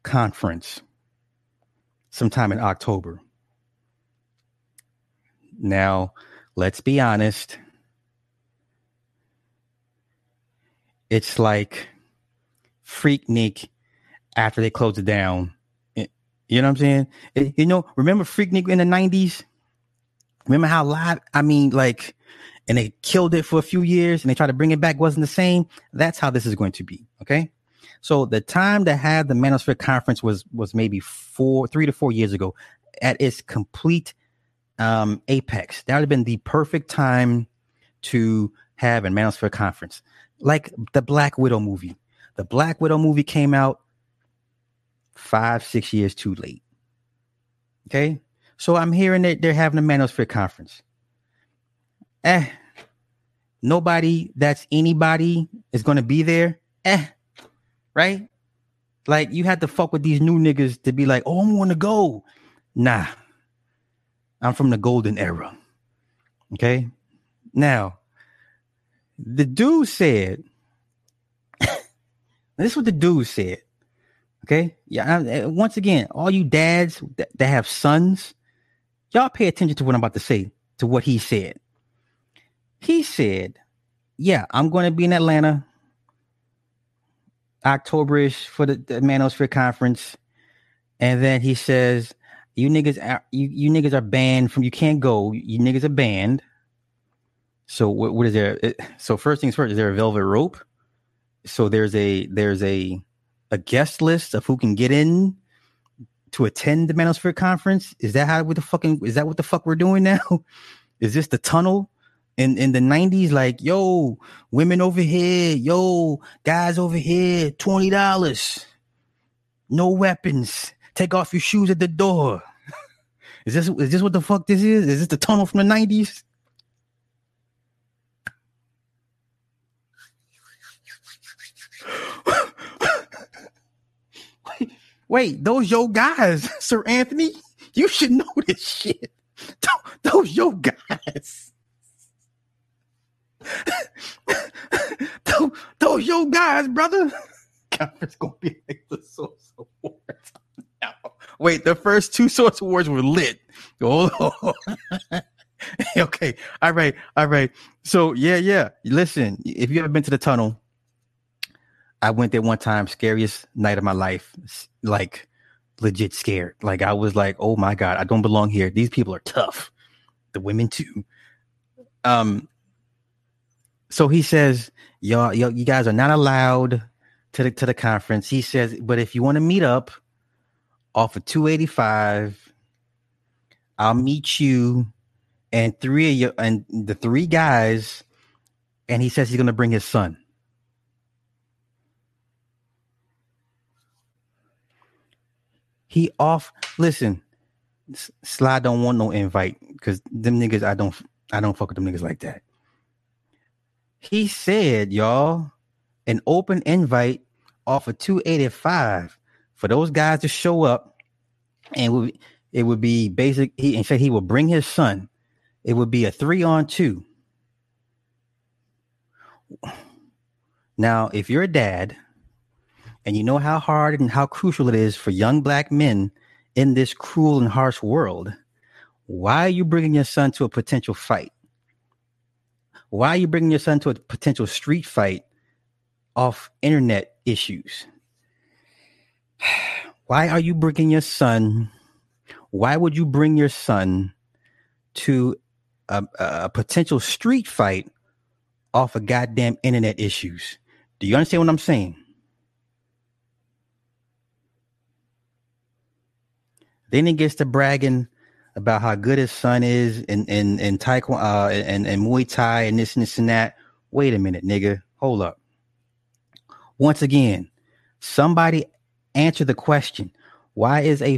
conference sometime in October. Now, let's be honest. It's like Freaknik after they closed it down. You know what I'm saying? Remember Freaknik in the 90s? Remember how live? I mean, like, and they killed it for a few years and they tried to bring it back. Wasn't the same. That's how this is going to be. Okay. So the time to have the Manosphere conference was maybe 3 to 4 years ago at its complete apex. That would have been the perfect time to have a Manosphere conference. Like the Black Widow movie. The Black Widow movie came out 5-6 years too late. Okay. So I'm hearing that they're having a Manosphere conference. Nobody that's anybody is going to be there. Right? Like, you had to fuck with these new niggas to be like, oh, I'm going to go. Nah. I'm from the golden era. Okay? Now, the dude said, this is what the dude said. Okay? Yeah. Once again, all you dads that have sons, y'all pay attention to what I'm about to say, to what he said. He said, yeah, I'm going to be in Atlanta October-ish for the Manosphere conference. And then he says, you niggas are banned from, you can't go. You niggas are banned. So what is there? So first things first, is there a velvet rope? So there's a guest list of who can get in to attend the Manosphere conference. Is that how what the fuck we're doing now? Is this the tunnel? In the 90s, like, yo, women over here, yo, guys over here, $20, no weapons, take off your shoes at the door. Is this what the fuck this is? Is this the tunnel from the 90s? Wait, those yo guys, Sir Anthony, you should know this shit. Those yo guys. Those yo guys, brother. Conference gonna be like the Source Awards. No. Wait, the first 2 Source Awards were lit. Oh. Okay. All right. So yeah. Listen, if you ever been to the tunnel, I went there one time, scariest night of my life. Like, legit scared. Like, I was like, oh my God, I don't belong here. These people are tough. The women too. So he says, y'all, you guys are not allowed to the conference. He says, but if you want to meet up off of 285, I'll meet you and the 3 guys. And he says he's going to bring his son. He off. Listen, Sly don't want no invite because them niggas. I don't fuck with them niggas like that. He said, y'all, an open invite off of 285 for those guys to show up, and it would be basic. He said he will bring his son. It would be a 3-on-2. Now, if you're a dad and you know how hard and how crucial it is for young black men in this cruel and harsh world, why are you bringing your son to a potential fight? Why are you bringing your son to a potential street fight off internet issues? Why are you bringing your son? Why would you bring your son to a potential street fight off of goddamn internet issues? Do you understand what I'm saying? Then he gets to bragging about how good his son is in Taekwondo and Muay Thai and this and that. Wait a minute, nigga. Hold up. Once again, somebody answer the question. Why is a,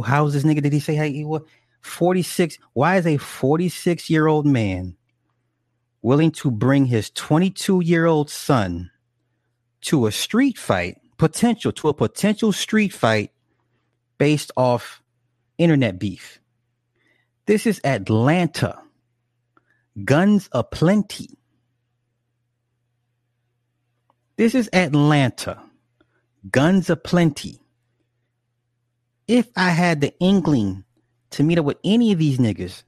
how is this nigga, did he say how he was? 46, why is a 46-year-old man willing to bring his 22-year-old son to a street fight, to a potential street fight based off internet beef? This is Atlanta. Guns aplenty. This is Atlanta. Guns aplenty. If I had the inkling to meet up with any of these niggas,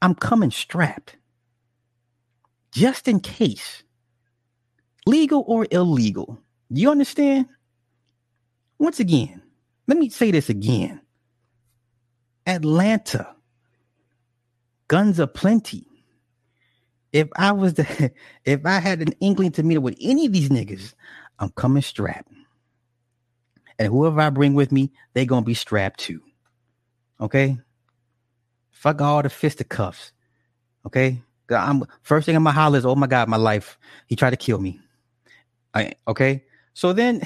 I'm coming strapped. Just in case. Legal or illegal. You understand? Once again, let me say this again. Atlanta. Guns aplenty. If I had an inkling to meet up with any of these niggas, I'm coming strapped. And whoever I bring with me, they're going to be strapped too. Okay? Fuck all the fisticuffs. Okay? First thing I'm going to holler is, oh my God, my life. He tried to kill me. Okay? So then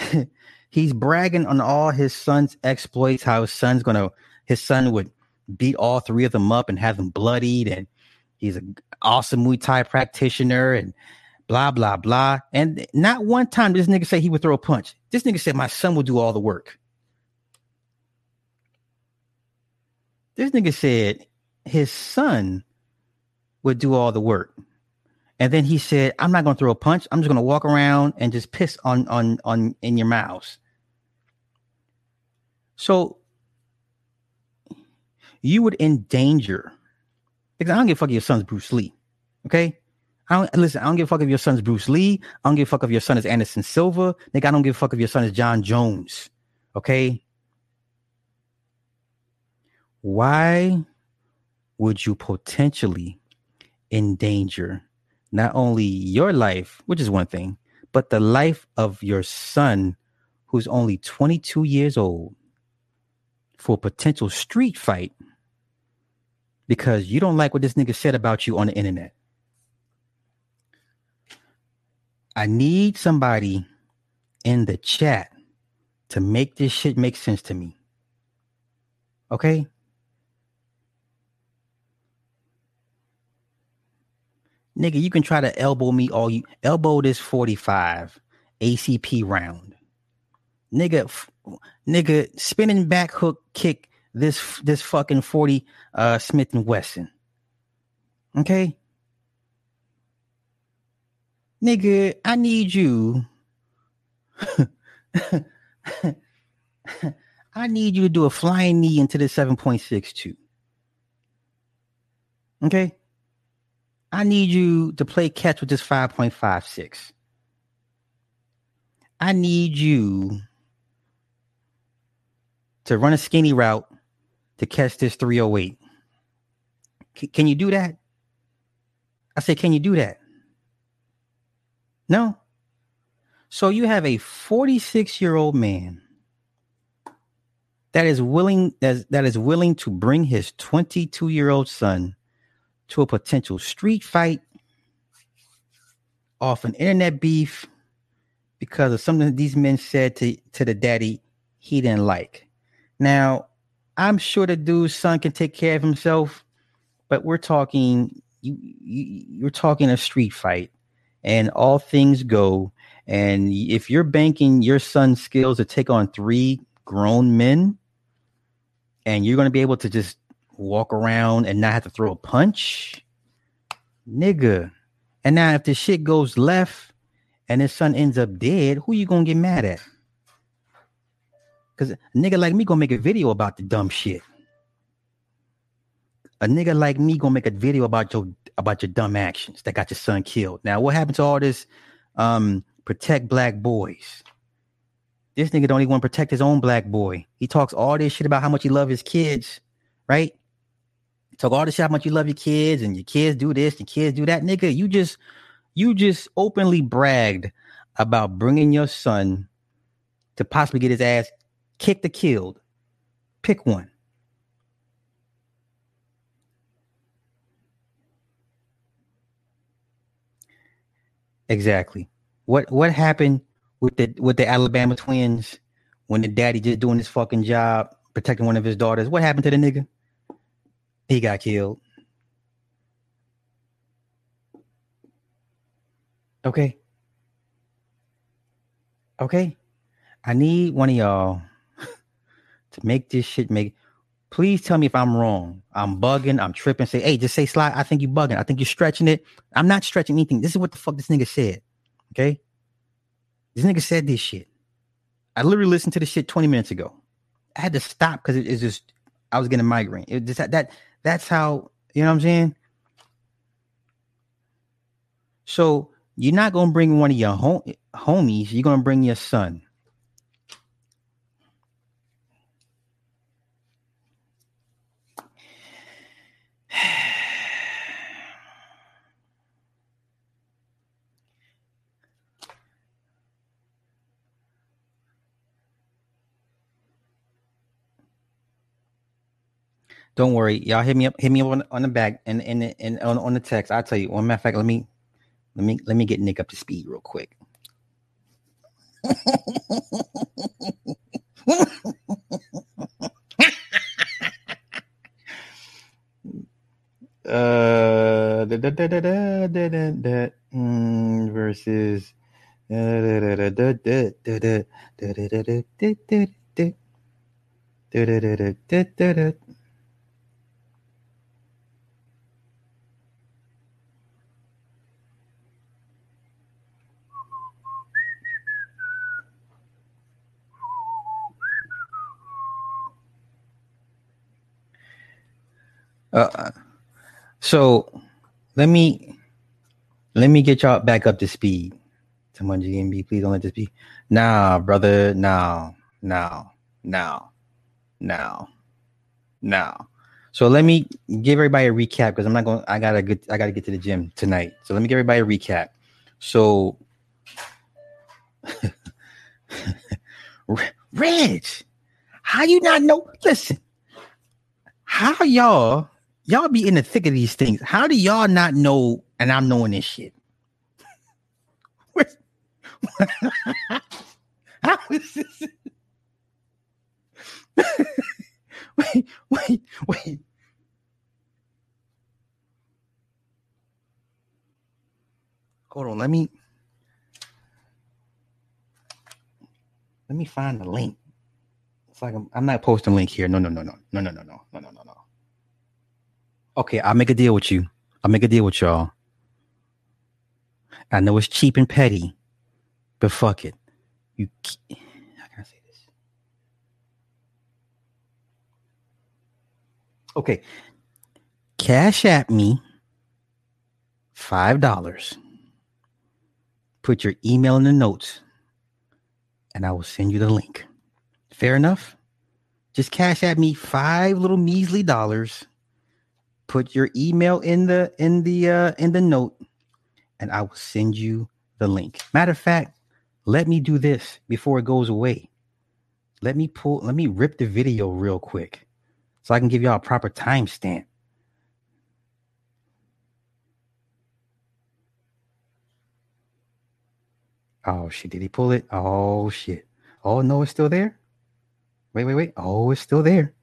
he's bragging on all his son's exploits, how his son would beat all three of them up and have them bloodied. And he's an awesome Muay Thai practitioner and blah, blah, blah. And not one time this nigga said he would throw a punch. This nigga said, my son will do all the work. This nigga said his son would do all the work. And then he said, I'm not going to throw a punch. I'm just going to walk around and just piss on in your mouths. So you would endanger, because I don't give a fuck if your son's Bruce Lee. Okay? I don't give a fuck if your son's Bruce Lee. I don't give a fuck if your son is Anderson Silva. Nigga, I don't give a fuck if your son is John Jones. Okay? Why would you potentially endanger not only your life, which is one thing, but the life of your son, who's only 22 years old, for a potential street fight because you don't like what this nigga said about you on the internet? I need somebody in the chat to make this shit make sense to me. Okay? Nigga, you can try to elbow me all you... Elbow this 45 ACP round. Nigga, nigga, spinning back hook kick this fucking 40 Smith & Wesson. Okay? Nigga, I need you. I need you to do a flying knee into the 7.62. Okay? I need you to play catch with this 5.56. I need you to run a skinny route to catch this 308. Can you do that? I said, can you do that? No. So you have a 46-year-old man that is willing to bring his 22-year-old son to a potential street fight off an internet beef because of something these men said to the daddy he didn't like. Now, I'm sure the dude's son can take care of himself, but we're talking you're talking a street fight. And all things go. And if you're banking your son's skills to take on three grown men, and you're going to be able to just walk around and not have to throw a punch, nigga. And now if this shit goes left and his son ends up dead, who you going to get mad at? Because a nigga like me going to make a video about the dumb shit. A nigga like me going to make a video about your dumb actions that got your son killed. Now, what happened to all this protect black boys? This nigga don't even want to protect his own black boy. He talks all this shit about how much he loves his kids, right? Talk all this shit how much you love your kids and your kids do this, your kids do that. Nigga, you just openly bragged about bringing your son to possibly get his ass kicked or killed. Pick one. Exactly. What happened? with the Alabama twins when the daddy just doing his fucking job protecting one of his daughters. What happened to the nigga? He got killed. Okay. I need one of y'all to make this shit make. Please tell me if I'm wrong. I'm bugging. I'm tripping. Say, hey, just say, Sly, I think you're bugging. I think you're stretching it. I'm not stretching anything. This is what the fuck this nigga said. Okay? This nigga said this shit. I literally listened to this shit 20 minutes ago. I had to stop because it's just, I was getting a migraine. It just, that's how, you know what I'm saying? So you're not going to bring one of your homies. You're going to bring your son. Don't worry, y'all. Hit me up on the back and on the text. I'll tell you. Well, matter of fact, let me get Nick up to speed real quick. Versus. So let me get y'all back up to speed. Someone GMB, please don't let this be. Nah, brother, now. So let me give everybody a recap because I gotta get to the gym tonight. So let me give everybody a recap. So Rich, how you not know? Listen, how y'all be in the thick of these things. How do y'all not know? And I'm knowing this shit. How is this? Wait. Hold on. Let me find the link. It's like I'm not posting a link here. No. Okay, I'll make a deal with you. I'll make a deal with y'all. I know it's cheap and petty, but fuck it. You can't. How can I say this? Okay. Cash at me $5. Put your email in the notes, and I will send you the link. Fair enough? Just cash at me $5 little measly dollars. Put your email in the note, and I will send you the link. Matter of fact, let me do this before it goes away. Let me rip the video real quick so I can give y'all a proper timestamp. Oh shit, did he pull it? Oh shit. Oh no, it's still there. Wait. Oh, it's still there.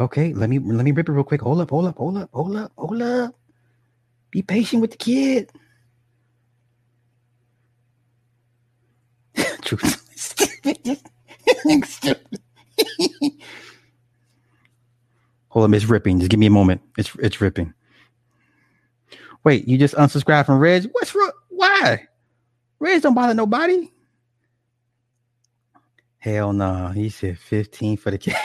Okay, let me rip it real quick. Hold up. Be patient with the kid. Truth. Stupid. Hold on, it's ripping. Just give me a moment. It's ripping. Wait, you just unsubscribed from Reg? What's wrong? Why? Reg don't bother nobody. Hell no. He said 15 for the kid.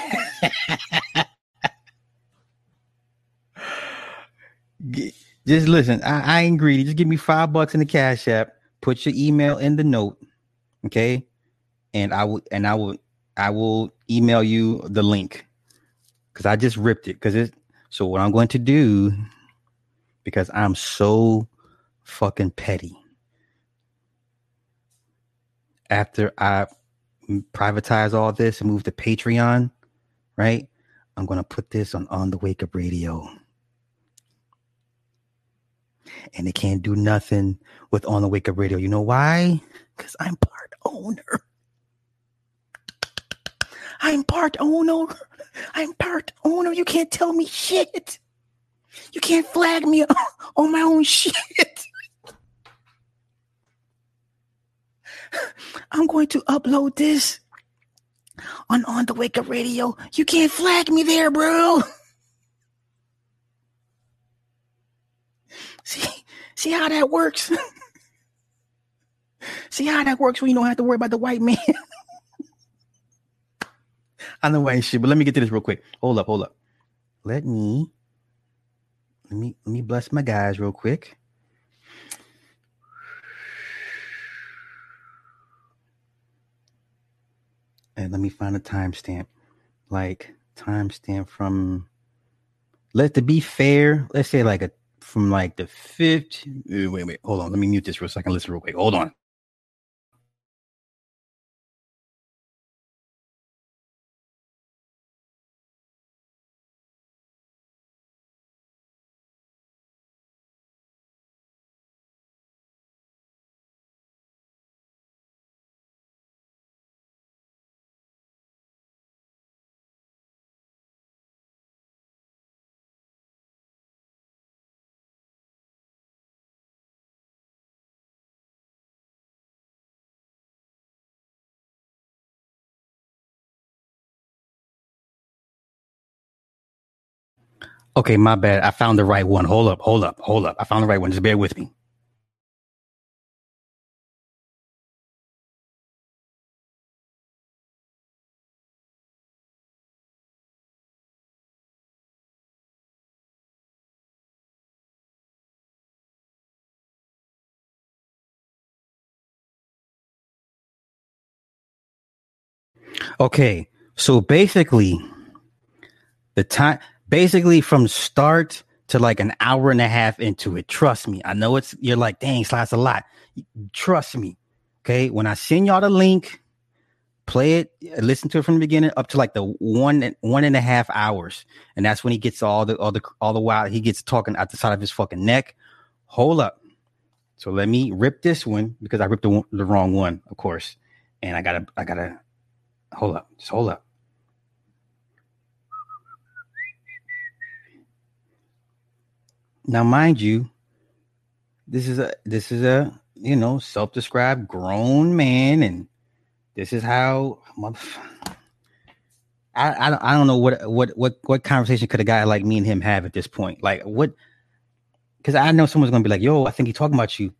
Just listen, I ain't greedy. Just give me $5 in the Cash App. Put your email in the note, okay? And I will email you the link because I just ripped it. So what I'm going to do, because I'm so fucking petty. After I privatize all this and move to Patreon, right? I'm going to put this on the Wake Up Radio. And they can't do nothing with On the Wake Up Radio. You know why? Because I'm part owner. I'm part owner. I'm part owner. You can't tell me shit. You can't flag me on my own shit. I'm going to upload this on the Wake Up Radio. You can't flag me there, bro. See how that works? See how that works when you don't have to worry about the white man? I know I ain't shit, but let me get to this real quick. Hold up. Let me bless my guys real quick. And let me find a timestamp. Like timestamp from, let to be fair, let's say like a from like the 50. Wait, hold on. Let me mute this real second. Listen real quick. Hold on. Okay, my bad. I found the right one. Hold up. I found the right one. Just bear with me. Okay, so basically, the time... Basically, from start to like an hour and a half into it, trust me. I know it's, you're like, dang, Slide's a lot. Trust me. Okay. When I send y'all the link, play it, listen to it from the beginning up to like the one and a half hours. And that's when he gets all the while he gets talking out the side of his fucking neck. Hold up. So let me rip this one because I ripped the wrong one, of course. And I gotta hold up. Just hold up. Now, mind you, this is a you know, self-described grown man, and this is how I don't know what conversation could a guy like me and him have at this point. Like what? Because I know someone's gonna be like, "Yo, I think he's talking about you."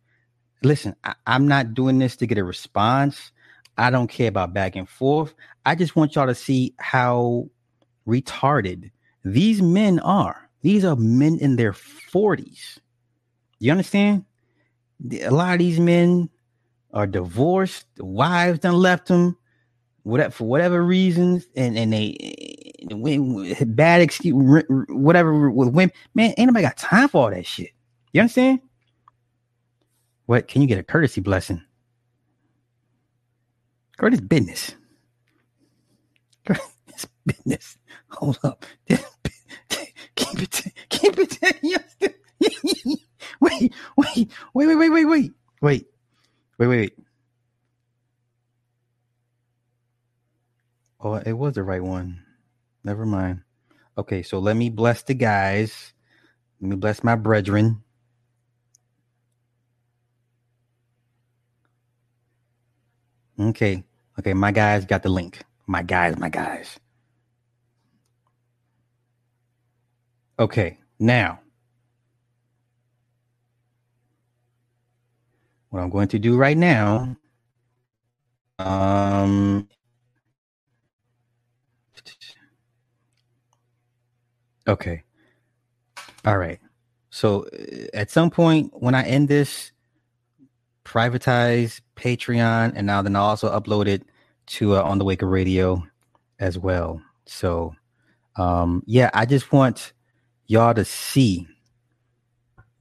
Listen, I'm not doing this to get a response. I don't care about back and forth. I just want y'all to see how retarded these men are. These are men in their 40s. You understand? A lot of these men are divorced. The wives done left them for whatever reasons. And they bad excuse, whatever with women. Man, ain't nobody got time for all that shit. You understand? What? Can you get a courtesy blessing? Curtis business. Curtis business. Hold up. Keep it. Wait. Oh, it was the right one. Never mind. Okay, so let me bless the guys. Let me bless my brethren. Okay. My guys got the link. My guys. Okay, now, what I'm going to do right now, okay, all right, so at some point when I end this, privatize Patreon, and now then I'll also upload it to On the Wake of Radio as well, so yeah, I just want y'all to see,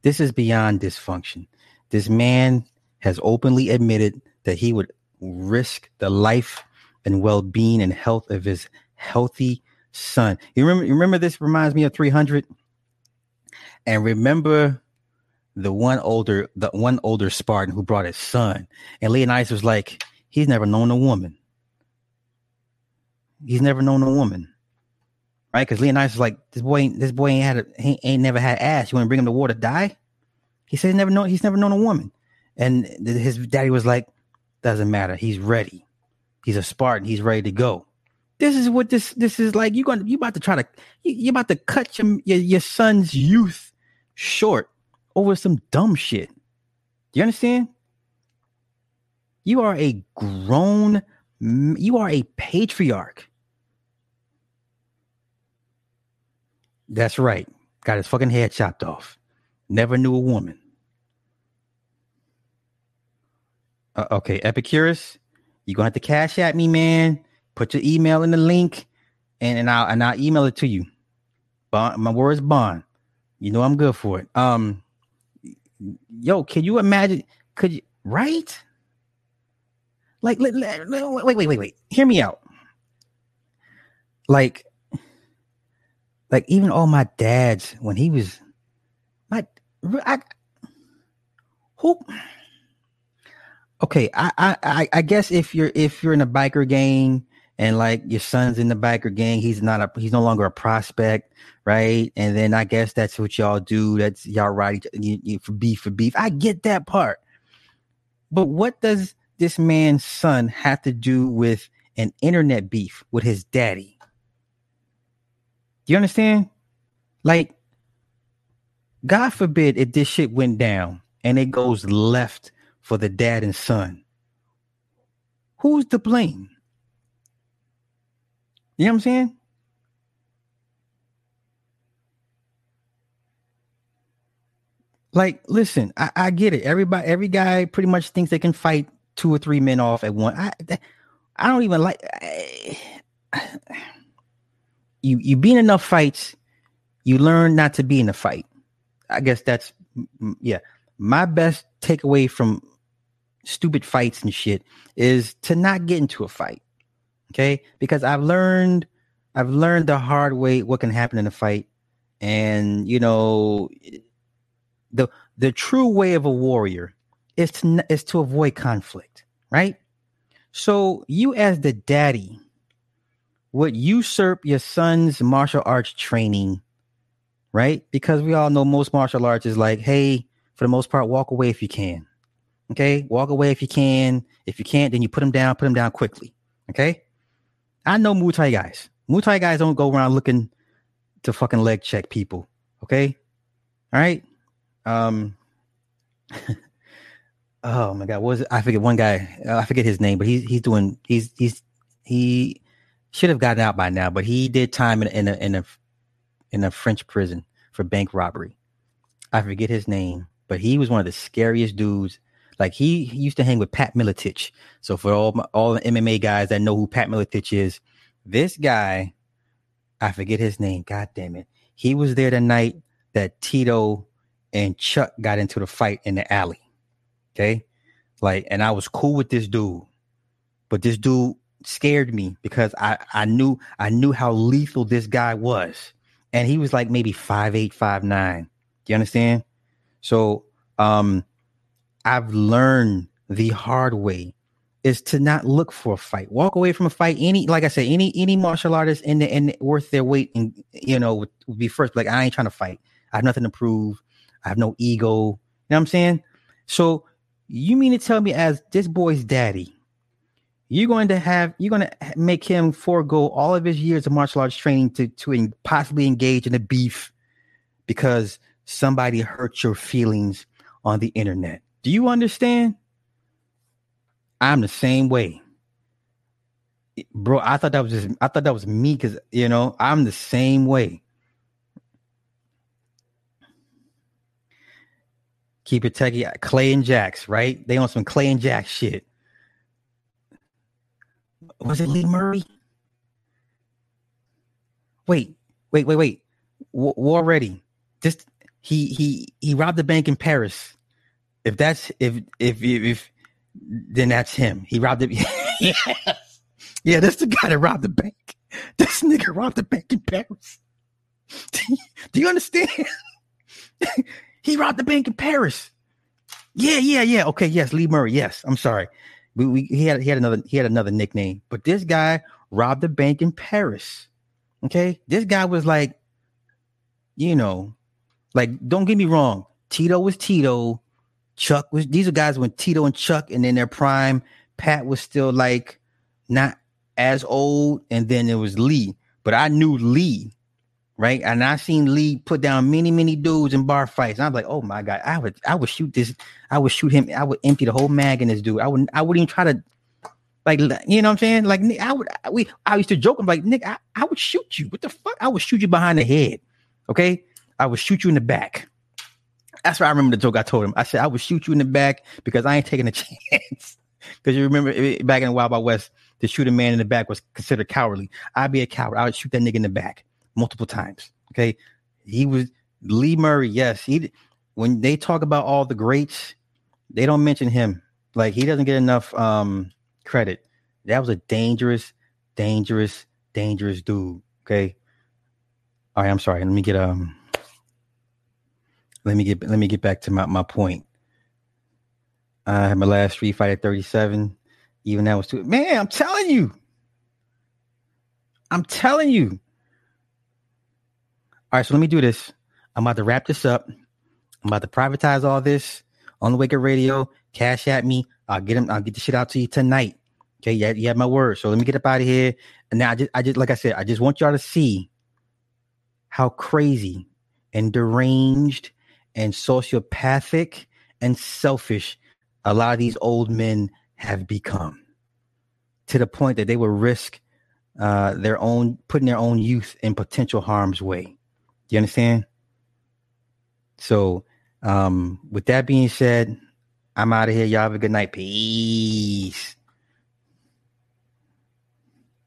this is beyond dysfunction. This man has openly admitted that he would risk the life and well-being and health of his healthy son. You remember this reminds me of 300, and remember the one older Spartan who brought his son, and Leonidas was like, He's never known a woman. He's never known a woman, right? Because Leonidas is like, this boy ain't had a, he ain't never had ass. You want to bring him to war to die? He said he's never known a woman, and his daddy was like, doesn't matter. He's ready. He's a Spartan. He's ready to go. This is what this is like. You're about to cut your son's youth short over some dumb shit. You understand? You are a grown. You are a patriarch. That's right. Got his fucking head chopped off. Never knew a woman. Okay, Epicurus, you're gonna have to cash at me, man. Put your email in the link, and I'll email it to you. Bond, my word is bond. You know I'm good for it. Yo, can you imagine? Could you right? Like, wait. Hear me out. Like even all my dads when he was my, who? Okay, I guess if you're in a biker gang and like your son's in the biker gang, he's no longer a prospect, right? And then I guess that's what y'all do. That's y'all ride you for beef. I get that part, but what does this man's son have to do with an internet beef with his daddy? Do you understand? Like, God forbid if this shit went down and it goes left for the dad and son. Who's to blame? You know what I'm saying? Like, listen, I get it. Every guy pretty much thinks they can fight two or three men off at one. I don't even like you be in enough fights, you learn not to be in a fight. I guess that's my best takeaway from stupid fights and shit is to not get into a fight. Okay? Because I've learned the hard way what can happen in a fight, and you know the true way of a warrior is to avoid conflict, right? So you as the daddy would usurp your son's martial arts training, right? Because we all know most martial arts is like, hey, for the most part, walk away if you can, okay? Walk away if you can. If you can't, then you put them down quickly, okay? I know Muay Thai guys. Muay Thai guys don't go around looking to fucking leg check people, okay? All right? Oh my God, what was it? I forget one guy. I forget his name, but he should have gotten out by now, but he did time in a French prison for bank robbery. I forget his name, but he was one of the scariest dudes. Like he used to hang with Pat Miletich. So for all the MMA guys that know who Pat Miletich is, this guy, I forget his name. God damn it. He was there the night that Tito and Chuck got into the fight in the alley. Okay, like, and I was cool with this dude, but this dude scared me because I knew how lethal this guy was, and he was like maybe 5'8", 5'9". Do you understand? So, I've learned the hard way is to not look for a fight, walk away from a fight. Like I said, any martial artist in the worth their weight, and you know, would be first. Like, I ain't trying to fight. I have nothing to prove. I have no ego. You know what I'm saying? So. You mean to tell me as this boy's daddy, you're going to make him forego all of his years of martial arts training to possibly engage in a beef because somebody hurt your feelings on the internet? Do you understand? I'm the same way. Bro, I thought that was me because, you know, I'm the same way. Keep it techie. Clay and Jax, right? They on some Clay and Jax shit. Was it Lee Murray? Wait. War ready. Just he robbed the bank in Paris. If that's if then that's him. He robbed it. Yes. Yeah, that's the guy that robbed the bank. This nigga robbed the bank in Paris. Do you understand? He robbed the bank in Paris. Yeah. Okay. Yes. Lee Murray. Yes. I'm sorry. He had another nickname, but this guy robbed a bank in Paris. Okay, this guy was like, you know, like, don't get me wrong, Tito was Tito, Chuck was, these are guys when Tito and Chuck and in their prime, Pat was still like not as old, and then it was Lee. But I knew Lee, right? And I seen Lee put down many dudes in bar fights. And I'm like, oh my God, I would shoot this. I would shoot him. I would empty the whole mag in this dude. I wouldn't even try to, like, you know what I'm saying? Like, I used to joke. I'm like, Nick, I would shoot you. What the fuck? I would shoot you behind the head. Okay. I would shoot you in the back. That's why I remember the joke I told him. I said, I would shoot you in the back because I ain't taking a chance. Because you remember back in the Wild West, to shoot a man in the back was considered cowardly. I'd be a coward. I would shoot that nigga in the back multiple times. Okay. He was Lee Murray. Yes. When they talk about all the greats, they don't mention him. Like, he doesn't get enough credit. That was a dangerous dude. Okay. All right. I'm sorry. Let me get, let me get back to my point. I had my last street fight at 37. Even that was too, man. I'm telling you. All right, so let me do this. I'm about to wrap this up. I'm about to privatize all this on the Wake Up Radio. Cash at me. I'll get the shit out to you tonight. Okay, yeah, you have my word. So let me get up out of here. And now I just like I said, I just want y'all to see how crazy and deranged and sociopathic and selfish a lot of these old men have become, to the point that they will risk putting their own youth in potential harm's way. Do you understand? So with that being said, I'm out of here. Y'all have a good night. Peace.